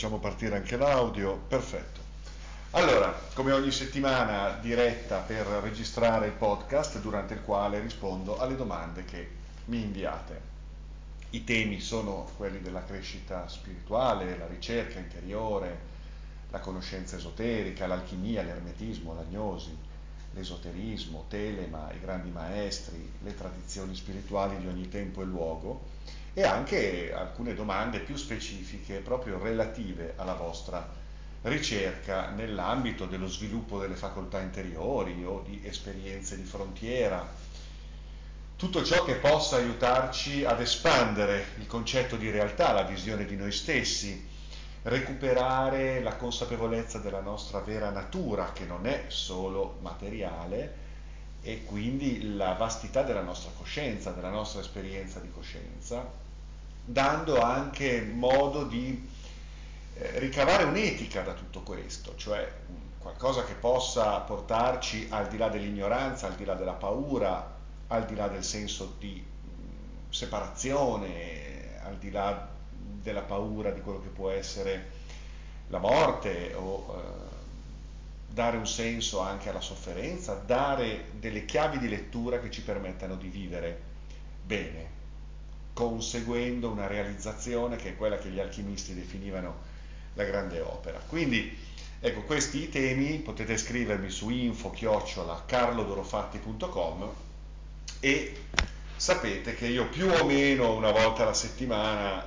Facciamo partire anche l'audio, perfetto. Allora, come ogni settimana, diretta per registrare il podcast, durante il quale rispondo alle domande che mi inviate. I temi sono quelli della crescita spirituale, la ricerca interiore, la conoscenza esoterica, l'alchimia, l'ermetismo, la gnosi, l'esoterismo, Telema, i grandi maestri, le tradizioni spirituali di ogni tempo e luogo, e anche alcune domande più specifiche proprio relative alla vostra ricerca nell'ambito dello sviluppo delle facoltà interiori o di esperienze di frontiera. Tutto ciò che possa aiutarci ad espandere il concetto di realtà, la visione di noi stessi, recuperare la consapevolezza della nostra vera natura, che non è solo materiale, e quindi la vastità della nostra coscienza, della nostra esperienza di coscienza, dando anche modo di ricavare un'etica da tutto questo, cioè qualcosa che possa portarci al di là dell'ignoranza, al di là della paura, al di là del senso di separazione, al di là della paura di quello che può essere la morte, o dare un senso anche alla sofferenza, dare delle chiavi di lettura che ci permettano di vivere bene, conseguendo una realizzazione che è quella che gli alchimisti definivano la grande opera. Quindi, ecco, questi i temi. Potete scrivermi su info@carlodorofatti.com e sapete che io più o meno una volta alla settimana,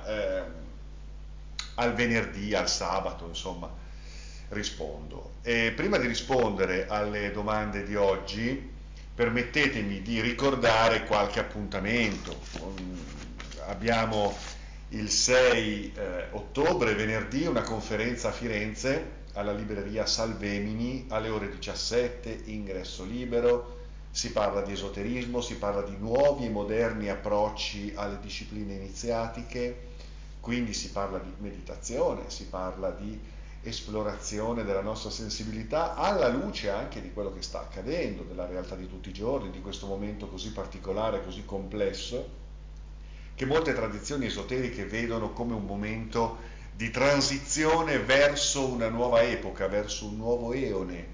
al venerdì, al sabato, insomma, rispondo. E prima di rispondere alle domande di oggi, permettetemi di ricordare qualche appuntamento. Abbiamo il 6 ottobre, venerdì, una conferenza a Firenze alla Libreria Salvemini alle ore 17, ingresso libero. Si parla di esoterismo, si parla di nuovi e moderni approcci alle discipline iniziatiche, quindi si parla di meditazione, si parla di esplorazione della nostra sensibilità alla luce anche di quello che sta accadendo, della realtà di tutti i giorni, di questo momento così particolare, così complesso, che molte tradizioni esoteriche vedono come un momento di transizione verso una nuova epoca, verso un nuovo eone.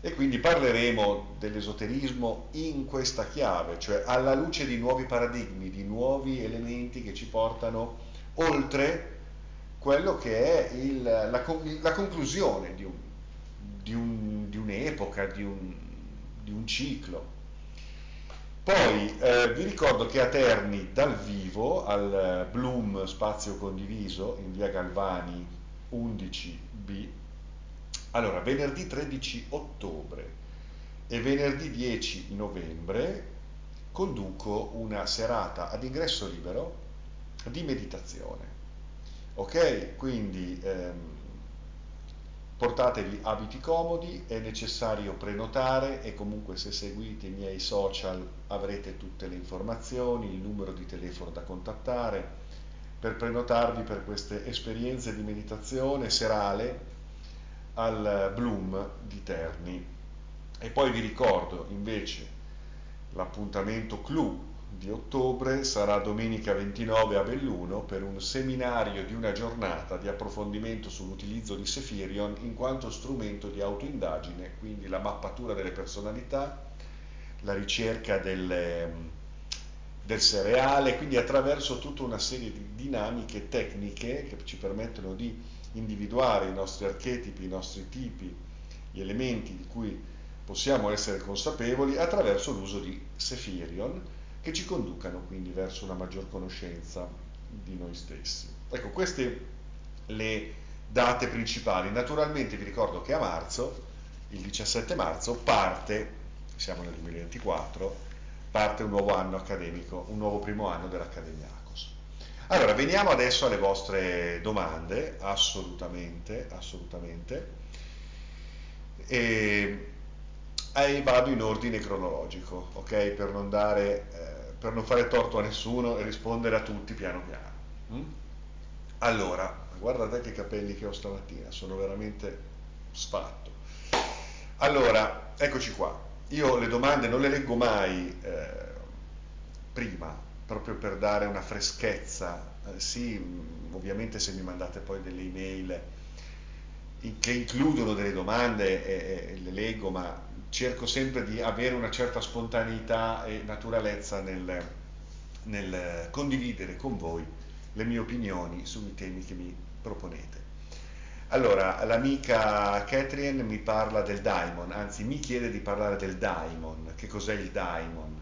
E quindi parleremo dell'esoterismo in questa chiave, cioè alla luce di nuovi paradigmi, di nuovi elementi che ci portano oltre quello che è la conclusione di un'epoca, di un ciclo. Poi vi ricordo che a Terni, dal vivo, al Bloom Spazio Condiviso, in via Galvani 11B, allora, venerdì 13 ottobre e venerdì 10 novembre conduco una serata ad ingresso libero di meditazione. Ok? Quindi portatevi abiti comodi, è necessario prenotare, e comunque se seguite i miei social avrete tutte le informazioni, il numero di telefono da contattare per prenotarvi per queste esperienze di meditazione serale al Bloom di Terni. E poi vi ricordo invece l'appuntamento clou di ottobre sarà domenica 29 a Belluno per un seminario di una giornata di approfondimento sull'utilizzo di Sefirion in quanto strumento di autoindagine, quindi la mappatura delle personalità, la ricerca del sereale, quindi attraverso tutta una serie di dinamiche tecniche che ci permettono di individuare i nostri archetipi, i nostri tipi, gli elementi di cui possiamo essere consapevoli attraverso l'uso di Sefirion, che ci conducano quindi verso una maggior conoscenza di noi stessi. Ecco, queste le date principali. Naturalmente vi ricordo che a marzo, il 17 marzo, parte, siamo nel 2024, parte un nuovo anno accademico, un nuovo primo anno dell'Accademia Acos. Allora, veniamo adesso alle vostre domande, assolutamente, e vado in ordine cronologico, ok? Per non fare torto a nessuno e rispondere a tutti piano piano. Allora, guardate che capelli che ho stamattina, sono veramente sfatto. Allora, eccoci qua. Io le domande non le leggo mai prima, proprio per dare una freschezza Sì, ovviamente se mi mandate poi delle email che includono delle domande le leggo, ma cerco sempre di avere una certa spontaneità e naturalezza nel condividere con voi le mie opinioni sui temi che mi proponete. Allora, l'amica Catherine mi parla del Daimon, anzi mi chiede di parlare del Daimon. Che cos'è il Daimon?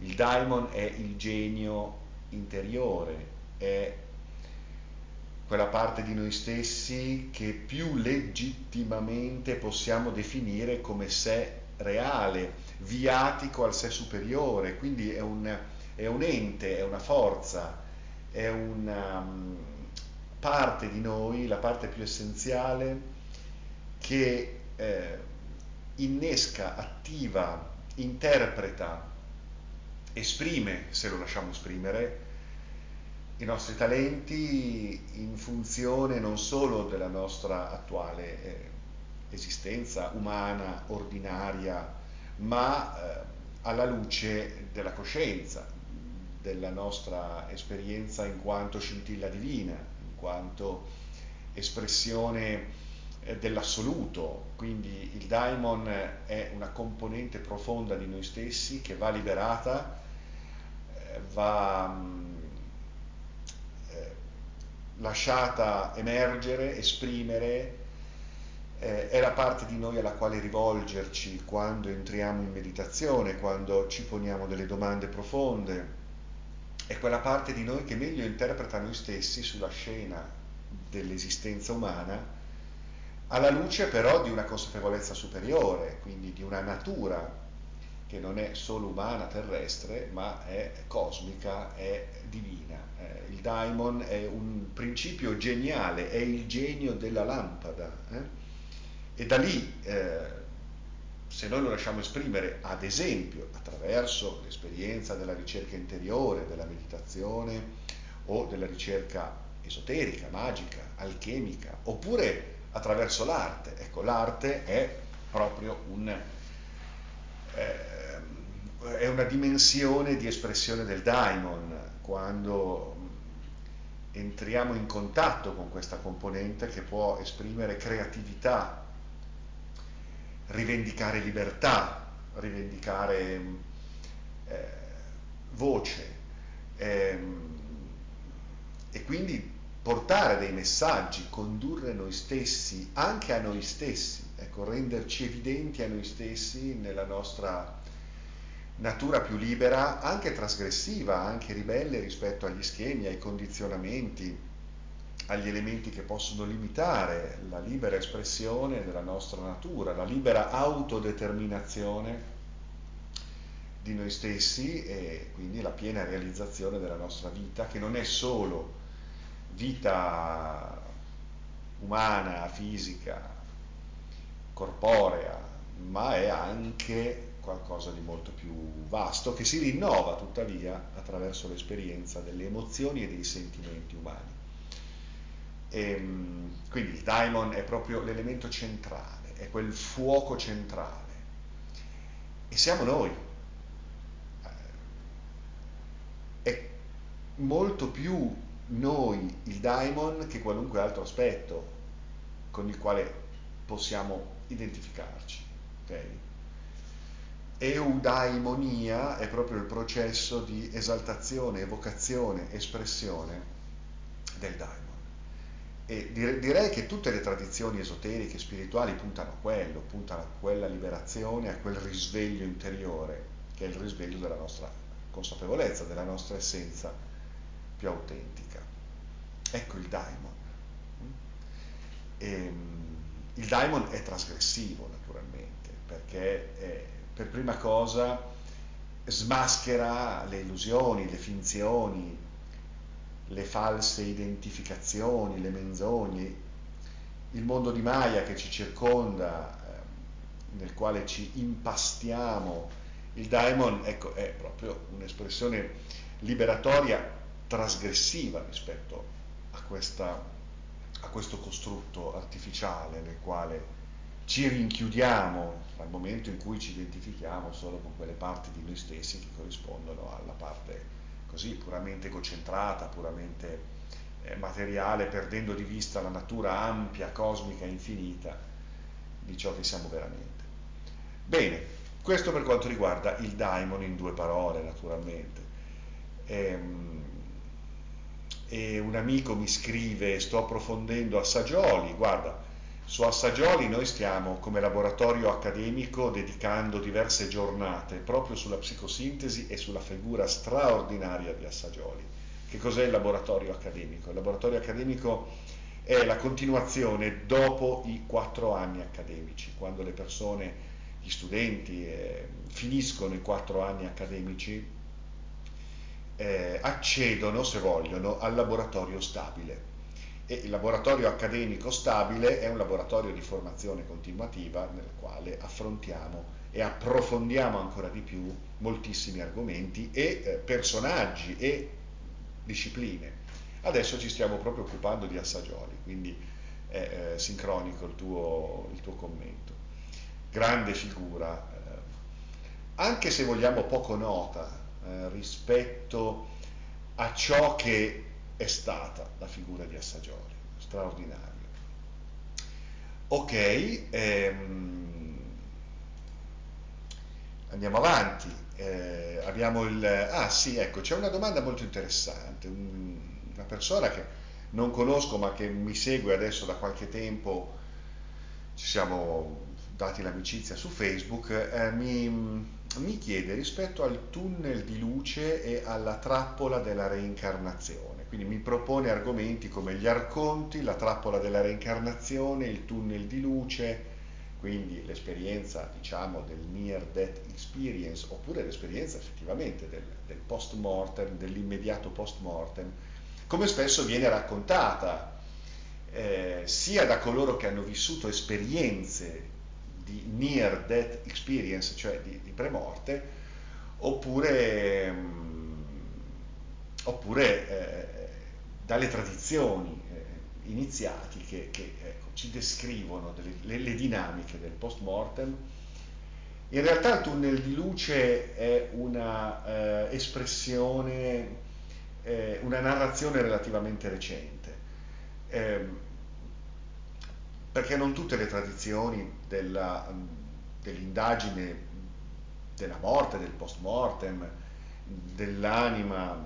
Il Daimon è il genio interiore, è quella parte di noi stessi che più legittimamente possiamo definire come sé reale, viatico al sé superiore, quindi è un ente, è una forza, è una parte di noi, la parte più essenziale, che innesca, attiva, interpreta, esprime, se lo lasciamo esprimere, i nostri talenti in funzione non solo della nostra attuale esistenza umana, ordinaria, ma alla luce della coscienza, della nostra esperienza in quanto scintilla divina, in quanto espressione dell'assoluto. Quindi il Daimon è una componente profonda di noi stessi che va liberata, va lasciata emergere, esprimere, è la parte di noi alla quale rivolgerci quando entriamo in meditazione, quando ci poniamo delle domande profonde, è quella parte di noi che meglio interpreta noi stessi sulla scena dell'esistenza umana, alla luce però di una consapevolezza superiore, quindi di una natura che non è solo umana, terrestre, ma è cosmica, è divina. Il Daimon è un principio geniale, è il genio della lampada. E da lì, se noi lo lasciamo esprimere, ad esempio, attraverso l'esperienza della ricerca interiore, della meditazione, o della ricerca esoterica, magica, alchemica, oppure attraverso l'arte. Ecco, l'arte è proprio è una dimensione di espressione del Daimon. Quando entriamo in contatto con questa componente che può esprimere creatività, rivendicare libertà, rivendicare voce, e quindi portare dei messaggi, condurre noi stessi, anche a noi stessi, ecco, renderci evidenti a noi stessi nella nostra natura più libera, anche trasgressiva, anche ribelle rispetto agli schemi, ai condizionamenti, agli elementi che possono limitare la libera espressione della nostra natura, la libera autodeterminazione di noi stessi e quindi la piena realizzazione della nostra vita, che non è solo vita umana, fisica, corporea, ma è anche qualcosa di molto più vasto che si rinnova tuttavia attraverso l'esperienza delle emozioni e dei sentimenti umani. E quindi il Daimon è proprio l'elemento centrale, è quel fuoco centrale e siamo noi. È molto più noi il Daimon che qualunque altro aspetto con il quale possiamo identificarci, ok? Eudaimonia è proprio il processo di esaltazione, evocazione, espressione del Daimon. E direi che tutte le tradizioni esoteriche, spirituali puntano a quella liberazione, a quel risveglio interiore, che è il risveglio della nostra consapevolezza, della nostra essenza più autentica. Ecco il Daimon. Il Daimon è trasgressivo, naturalmente, perché per prima cosa smaschera le illusioni, le finzioni, le false identificazioni, le menzogne, il mondo di Maya che ci circonda, nel quale ci impastiamo. Il Daimon, ecco, è proprio un'espressione liberatoria trasgressiva rispetto a questo costrutto artificiale nel quale ci rinchiudiamo dal momento in cui ci identifichiamo solo con quelle parti di noi stessi che corrispondono alla parte così puramente egocentrata, puramente materiale, perdendo di vista la natura ampia, cosmica e infinita di ciò che siamo veramente. Bene, questo per quanto riguarda il Daimon in due parole, naturalmente. E un amico mi scrive: sto approfondendo Assagioli. Guarda, su Assagioli noi stiamo come laboratorio accademico dedicando diverse giornate proprio sulla psicosintesi e sulla figura straordinaria di Assagioli. Che cos'è il laboratorio accademico? Il laboratorio accademico è la continuazione dopo i 4 anni accademici, quando le persone, gli studenti finiscono i 4 anni accademici, accedono, se vogliono, al laboratorio stabile. E il laboratorio accademico stabile è un laboratorio di formazione continuativa nel quale affrontiamo e approfondiamo ancora di più moltissimi argomenti e personaggi e discipline. Adesso ci stiamo proprio occupando di Assagioli, quindi è sincronico il tuo commento. Grande figura, anche se vogliamo poco nota rispetto a ciò che è stata la figura di Assagioli, straordinario. Ok, andiamo avanti. Abbiamo il... Ah sì, ecco, c'è una domanda molto interessante. Una persona che non conosco ma che mi segue adesso da qualche tempo, ci siamo dati l'amicizia su Facebook, mi chiede rispetto al tunnel di luce e alla trappola della reincarnazione. Quindi mi propone argomenti come gli Arconti, la trappola della reincarnazione, il tunnel di luce, quindi l'esperienza, diciamo, del near death experience, oppure l'esperienza effettivamente del post mortem, dell'immediato post mortem, come spesso viene raccontata sia da coloro che hanno vissuto esperienze di near death experience, cioè di premorte, oppure dalle tradizioni iniziatiche che ci descrivono le dinamiche del post-mortem. In realtà il tunnel di luce è una espressione, una narrazione relativamente recente, perché non tutte le tradizioni dell'indagine della morte, del post-mortem, dell'anima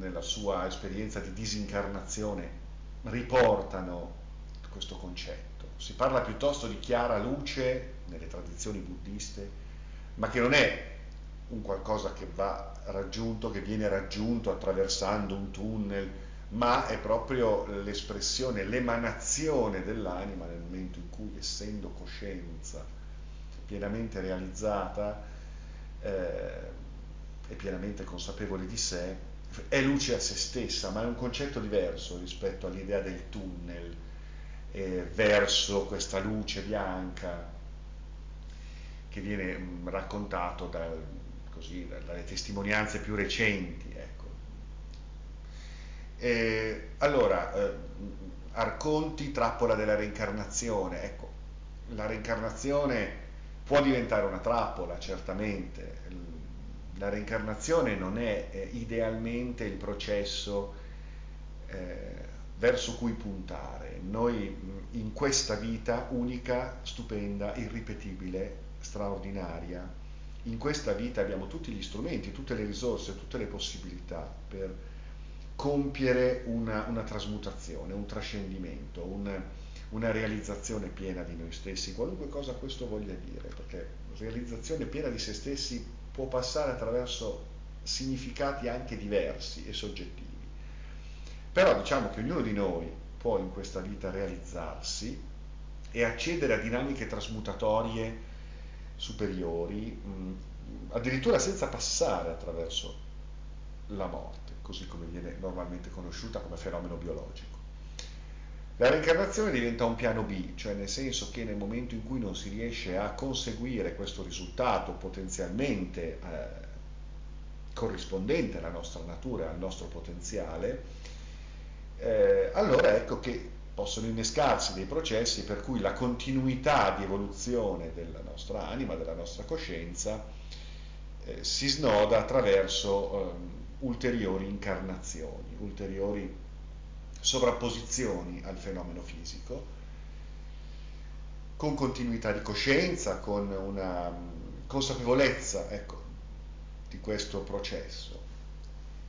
nella sua esperienza di disincarnazione riportano questo concetto. Si parla piuttosto di chiara luce nelle tradizioni buddiste, ma che non è un qualcosa che va raggiunto, che viene raggiunto attraversando un tunnel, ma è proprio l'espressione, l'emanazione dell'anima nel momento in cui, essendo coscienza pienamente realizzata, è pienamente consapevole di sé, è luce a se stessa, ma è un concetto diverso rispetto all'idea del tunnel verso questa luce bianca che viene raccontato dalle testimonianze più recenti. Ecco. Allora, Arconti, trappola della reincarnazione. Ecco, la reincarnazione può diventare una trappola, certamente. La reincarnazione non è idealmente il processo verso cui puntare. Noi in questa vita unica, stupenda, irripetibile, straordinaria, in questa vita abbiamo tutti gli strumenti, tutte le risorse, tutte le possibilità per compiere una trasmutazione, un trascendimento, una realizzazione piena di noi stessi, qualunque cosa questo voglia dire, perché realizzazione piena di se stessi può passare attraverso significati anche diversi e soggettivi. Però diciamo che ognuno di noi può in questa vita realizzarsi e accedere a dinamiche trasmutatorie superiori, addirittura senza passare attraverso la morte, così come viene normalmente conosciuta come fenomeno biologico. La reincarnazione diventa un piano B, cioè nel senso che nel momento in cui non si riesce a conseguire questo risultato potenzialmente corrispondente alla nostra natura, al nostro potenziale, allora ecco che possono innescarsi dei processi per cui la continuità di evoluzione della nostra anima, della nostra coscienza, si snoda attraverso ulteriori incarnazioni, ulteriori sovrapposizioni al fenomeno fisico, con continuità di coscienza, con una consapevolezza, ecco, di questo processo.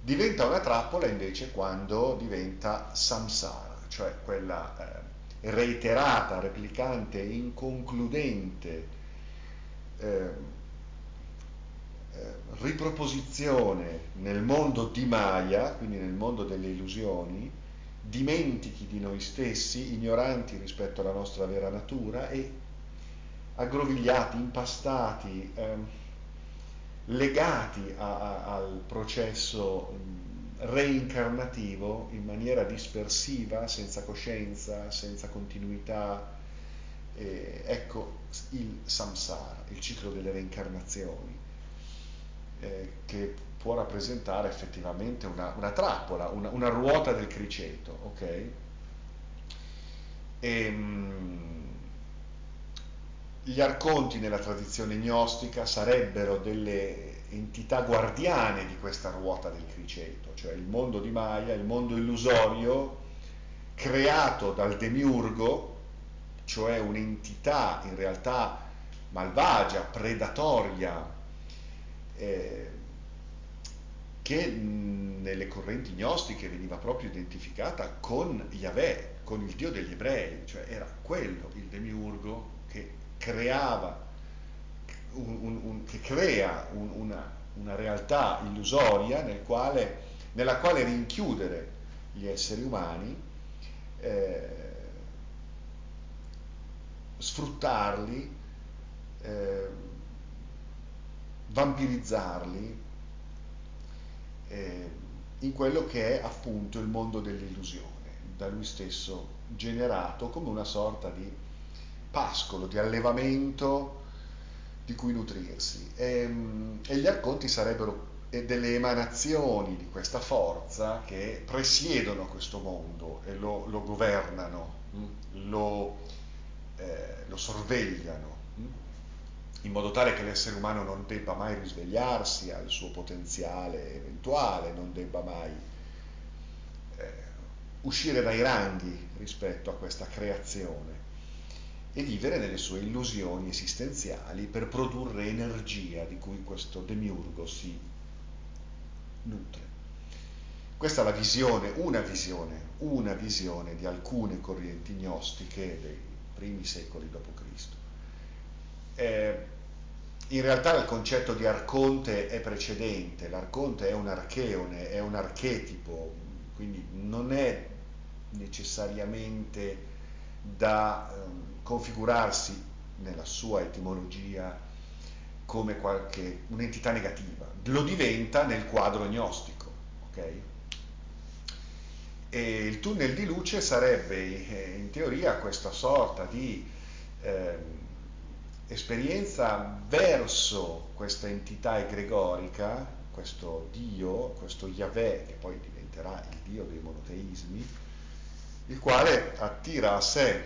Diventa una trappola invece quando diventa samsara, cioè quella reiterata, replicante, inconcludente riproposizione nel mondo di Maya, quindi nel mondo delle illusioni, dimentichi di noi stessi, ignoranti rispetto alla nostra vera natura e aggrovigliati, impastati, legati al processo reincarnativo in maniera dispersiva, senza coscienza, senza continuità. Ecco il samsara, il ciclo delle reincarnazioni, che può rappresentare effettivamente una trappola, una ruota del criceto, ok? Gli arconti nella tradizione gnostica sarebbero delle entità guardiane di questa ruota del criceto, cioè il mondo di Maya, il mondo illusorio creato dal Demiurgo, cioè un'entità in realtà malvagia, predatoria, che nelle correnti gnostiche veniva proprio identificata con Yahweh, con il Dio degli ebrei, cioè era quello il Demiurgo che crea una realtà illusoria nella quale rinchiudere gli esseri umani, sfruttarli, vampirizzarli, in quello che è appunto il mondo dell'illusione, da lui stesso generato come una sorta di pascolo, di allevamento di cui nutrirsi, e gli arconti sarebbero delle emanazioni di questa forza che presiedono questo mondo e lo governano, lo sorvegliano, in modo tale che l'essere umano non debba mai risvegliarsi al suo potenziale eventuale, non debba mai uscire dai ranghi rispetto a questa creazione e vivere nelle sue illusioni esistenziali per produrre energia di cui questo demiurgo si nutre. Questa è la visione, una visione di alcune correnti gnostiche dei primi secoli d.C. In realtà il concetto di arconte è precedente, l'arconte è un archeone, è un archetipo, quindi non è necessariamente da configurarsi nella sua etimologia come un'entità negativa, lo diventa nel quadro gnostico, ok? E il tunnel di luce sarebbe in teoria questa sorta di esperienza verso questa entità egregorica, questo Dio, questo Yahweh, che poi diventerà il Dio dei monoteismi, il quale attira a sé,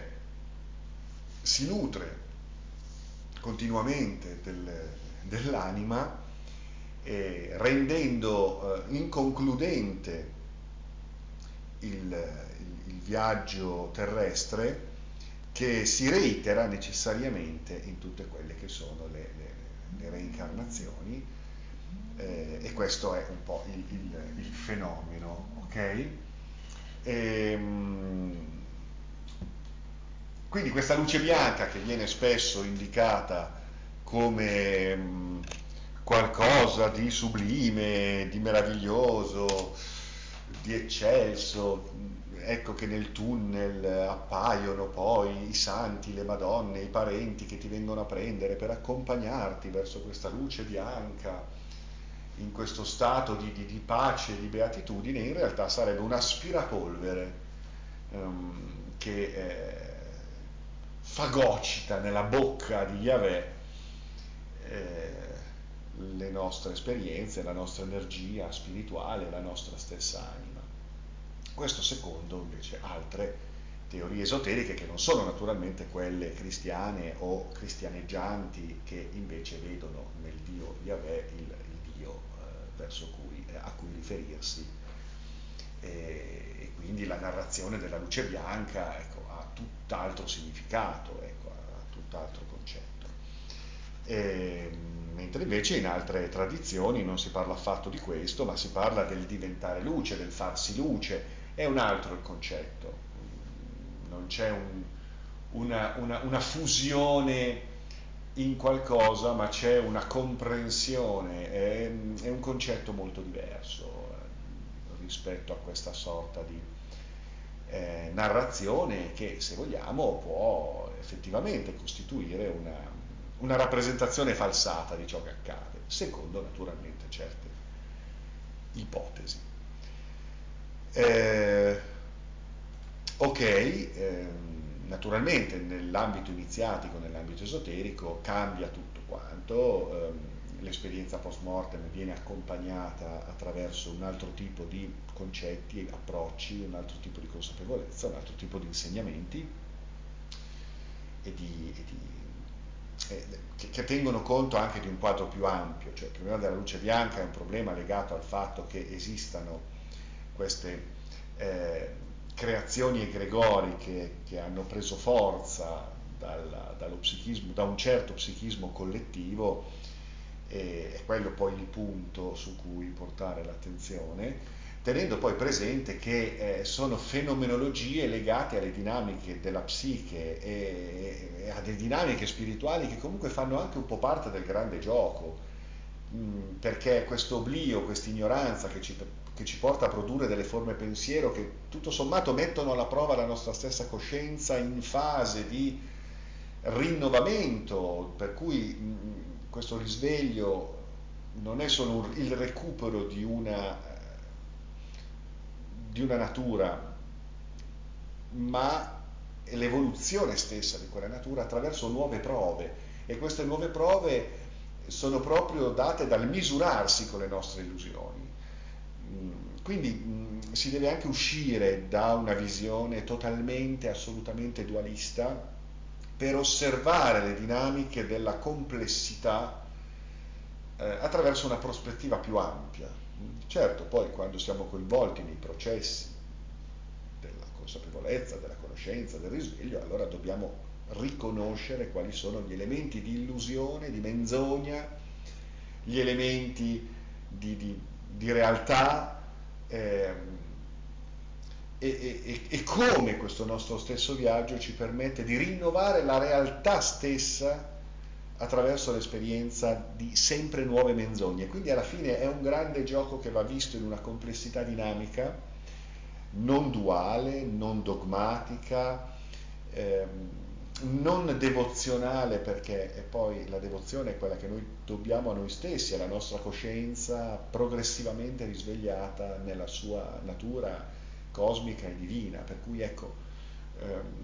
si nutre continuamente dell'anima, rendendo inconcludente il viaggio terrestre, che si reitera necessariamente in tutte quelle che sono le reincarnazioni, e questo è un po' il fenomeno, ok? Quindi questa luce bianca, che viene spesso indicata come qualcosa di sublime, di meraviglioso, di eccelso, ecco che nel tunnel appaiono poi i santi, le madonne, i parenti che ti vengono a prendere per accompagnarti verso questa luce bianca, in questo stato di pace e di beatitudine, in realtà sarebbe un aspirapolvere che fagocita nella bocca di Yahweh le nostre esperienze, la nostra energia spirituale, la nostra stessa anima. Questo secondo invece altre teorie esoteriche, che non sono naturalmente quelle cristiane o cristianeggianti, che invece vedono nel Dio Yahweh il Dio a cui riferirsi, e quindi la narrazione della luce bianca, ecco, ha tutt'altro significato, ecco, ha tutt'altro concetto. Mentre invece in altre tradizioni non si parla affatto di questo, ma si parla del diventare luce, del farsi luce. È un altro il concetto, non c'è una fusione in qualcosa, ma c'è una comprensione, è un concetto molto diverso rispetto a questa sorta di narrazione che, se vogliamo, può effettivamente costituire una rappresentazione falsata di ciò che accade, secondo naturalmente certe ipotesi. Naturalmente nell'ambito iniziatico, nell'ambito esoterico, cambia tutto quanto, l'esperienza post mortem viene accompagnata attraverso un altro tipo di concetti, approcci, un altro tipo di consapevolezza, un altro tipo di insegnamenti che tengono conto anche di un quadro più ampio. Cioè, il problema della luce bianca è un problema legato al fatto che esistano queste creazioni egregori che hanno preso forza dallo psichismo, da un certo psichismo collettivo, e è quello poi il punto su cui portare l'attenzione, tenendo poi presente che sono fenomenologie legate alle dinamiche della psiche e a delle dinamiche spirituali che comunque fanno anche un po' parte del grande gioco, perché questo oblio, questa ignoranza che ci porta a produrre delle forme pensiero che tutto sommato mettono alla prova la nostra stessa coscienza in fase di rinnovamento, per cui questo risveglio non è solo il recupero di una natura, ma è l'evoluzione stessa di quella natura attraverso nuove prove, e queste nuove prove sono proprio date dal misurarsi con le nostre illusioni. Quindi si deve anche uscire da una visione totalmente, assolutamente dualista per osservare le dinamiche della complessità attraverso una prospettiva più ampia. Certo, poi quando siamo coinvolti nei processi della consapevolezza, della conoscenza, del risveglio, allora dobbiamo riconoscere quali sono gli elementi di illusione, di menzogna, gli elementi di realtà, e come questo nostro stesso viaggio ci permette di rinnovare la realtà stessa attraverso l'esperienza di sempre nuove menzogne. Quindi alla fine è un grande gioco che va visto in una complessità dinamica, non duale, non dogmatica, non devozionale, perché poi la devozione è quella che noi dobbiamo a noi stessi, alla nostra coscienza progressivamente risvegliata nella sua natura cosmica e divina, per cui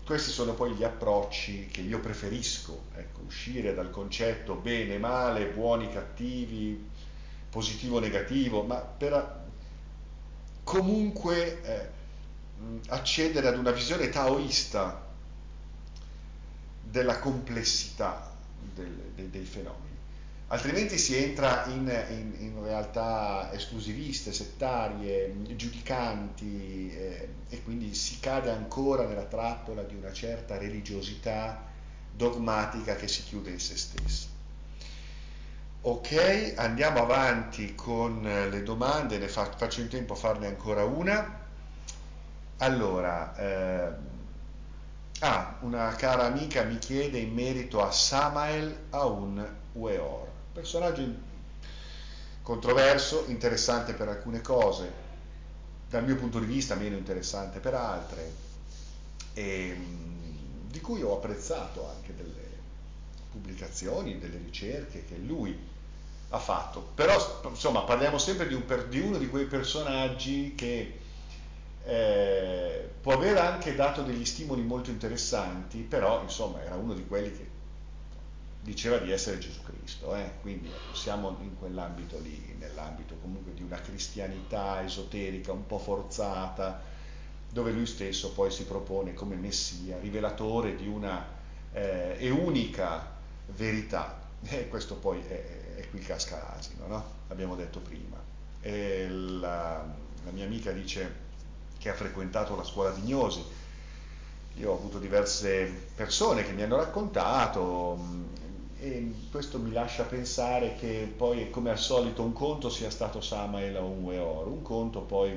questi sono poi gli approcci che io preferisco, uscire dal concetto bene, male, buoni, cattivi, positivo, negativo, ma per comunque accedere ad una visione taoista della complessità dei fenomeni. Altrimenti si entra in realtà esclusiviste, settarie, giudicanti, e quindi si cade ancora nella trappola di una certa religiosità dogmatica che si chiude in se stessa. Ok, andiamo avanti con le domande, ne faccio in tempo a farne ancora una. Allora, una cara amica mi chiede in merito a Samael Aun Weor, personaggio controverso, interessante per alcune cose, dal mio punto di vista meno interessante per altre, e di cui ho apprezzato anche delle pubblicazioni, delle ricerche che lui ha fatto. Però, insomma, parliamo sempre di uno di quei personaggi che può aver anche dato degli stimoli molto interessanti, però insomma era uno di quelli che diceva di essere Gesù Cristo, quindi siamo in quell'ambito lì, nell'ambito comunque di una cristianità esoterica un po' forzata, dove lui stesso poi si propone come Messia, rivelatore di una e unica verità, e questo poi è qui casca l'asino, no? Abbiamo detto prima. La mia amica dice che ha frequentato la scuola di Gnosi. Io ho avuto diverse persone che mi hanno raccontato, e questo mi lascia pensare che poi, come al solito, un conto sia stato Samael Aun Weor, un conto poi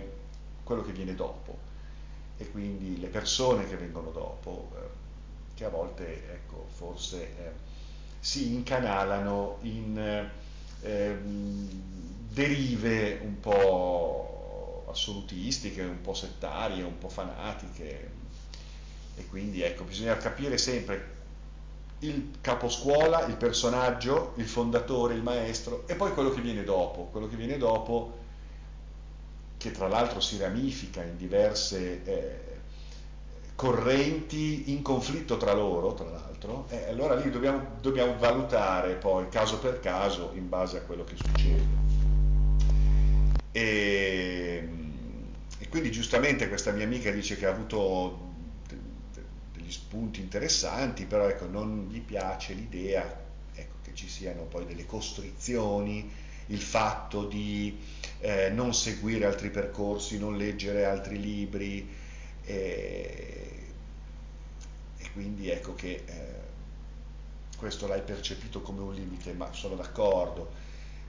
quello che viene dopo, e quindi le persone che vengono dopo, che a volte, ecco, forse si incanalano in derive un po' assolutistiche, un po' settarie, un po' fanatiche, e quindi, ecco, bisogna capire sempre il caposcuola, il personaggio, il fondatore, il maestro, e poi quello che viene dopo, che tra l'altro si ramifica in diverse correnti in conflitto tra loro, tra l'altro, e allora lì dobbiamo valutare poi caso per caso in base a quello che succede. E quindi giustamente questa mia amica dice che ha avuto degli spunti interessanti, però, ecco, non gli piace l'idea, ecco, che ci siano poi delle costrizioni, il fatto di non seguire altri percorsi, non leggere altri libri, e quindi, ecco, che questo l'hai percepito come un limite, ma sono d'accordo.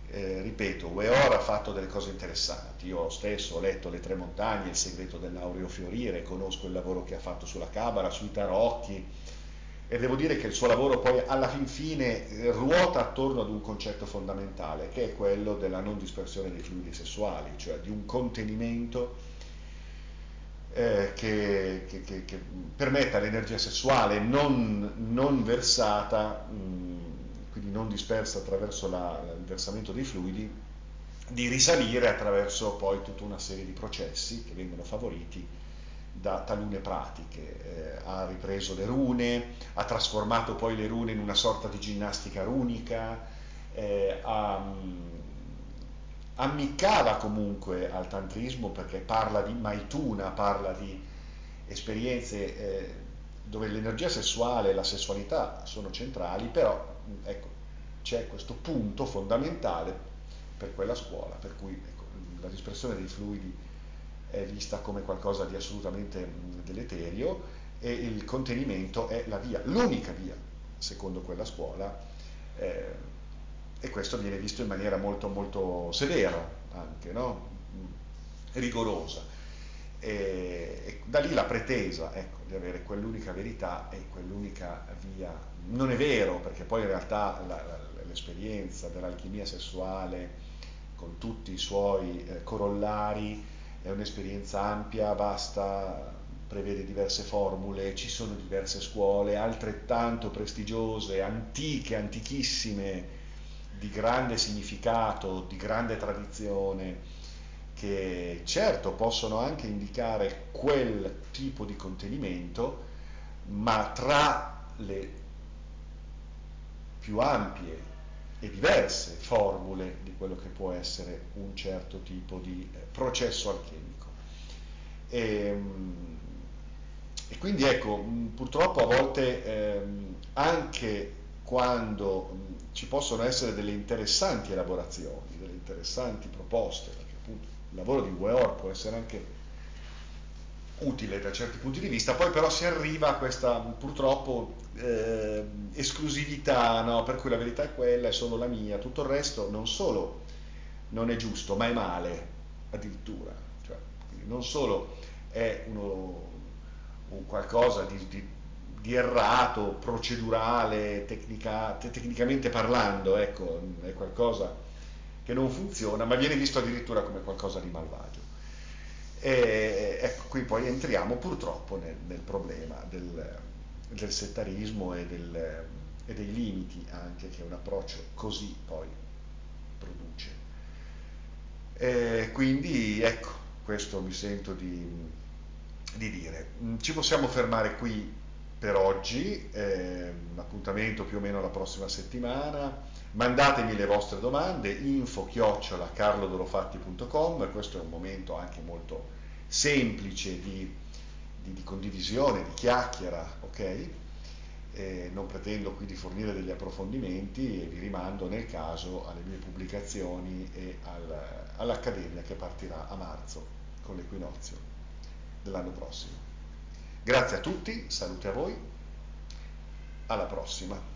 Ripeto, Weor ha fatto delle cose interessanti. Io stesso ho letto Le Tre Montagne, Il segreto dell'aureo fiorire, conosco il lavoro che ha fatto sulla cabala, sui tarocchi, e devo dire che il suo lavoro poi alla fin fine ruota attorno ad un concetto fondamentale, che è quello della non dispersione dei fluidi sessuali, cioè di un contenimento che permetta l'energia sessuale non versata, quindi non dispersa attraverso il versamento dei fluidi, di risalire attraverso poi tutta una serie di processi che vengono favoriti da talune pratiche. Ha ripreso le rune, ha trasformato poi le rune in una sorta di ginnastica runica, ammiccava comunque al tantrismo, perché parla di Maituna, parla di esperienze dove l'energia sessuale e la sessualità sono centrali, però, ecco, c'è questo punto fondamentale per quella scuola, per cui, ecco, la dispersione dei fluidi è vista come qualcosa di assolutamente deleterio, e il contenimento è la via, l'unica via, secondo quella scuola, e questo viene visto in maniera molto, molto severa, anche, no? Rigorosa. E da lì la pretesa, ecco, di avere quell'unica verità e quell'unica via. Non è vero, perché poi in realtà l'esperienza dell'alchimia sessuale, con tutti i suoi corollari, è un'esperienza ampia, vasta, prevede diverse formule, ci sono diverse scuole altrettanto prestigiose, antiche, antichissime, di grande significato, di grande tradizione, che certo possono anche indicare quel tipo di contenimento, ma tra le più ampie e diverse formule di quello che può essere un certo tipo di processo alchemico. E quindi, ecco, purtroppo a volte anche quando ci possono essere delle interessanti elaborazioni, delle interessanti proposte, perché appunto il lavoro di Weor può essere anche utile da certi punti di vista, poi però si arriva a questa, purtroppo, esclusività, no? Per cui la verità è quella, è solo la mia, tutto il resto non solo non è giusto, ma è male addirittura, cioè, non solo è un qualcosa di errato, procedurale, tecnicamente parlando, ecco, è qualcosa che non funziona, ma viene visto addirittura come qualcosa di malvagio. E, ecco, qui poi entriamo purtroppo nel problema del settarismo e dei limiti anche che un approccio così poi produce. E quindi, ecco, questo mi sento di dire. Ci possiamo fermare qui per oggi, appuntamento più o meno la prossima settimana. Mandatemi le vostre domande, info@carlodorofatti.com. Questo è un momento anche molto semplice di condivisione, di chiacchiera, ok? non pretendo qui di fornire degli approfondimenti e vi rimando nel caso alle mie pubblicazioni e all'Accademia che partirà a marzo con l'equinozio dell'anno prossimo. Grazie a tutti, salute a voi, alla prossima.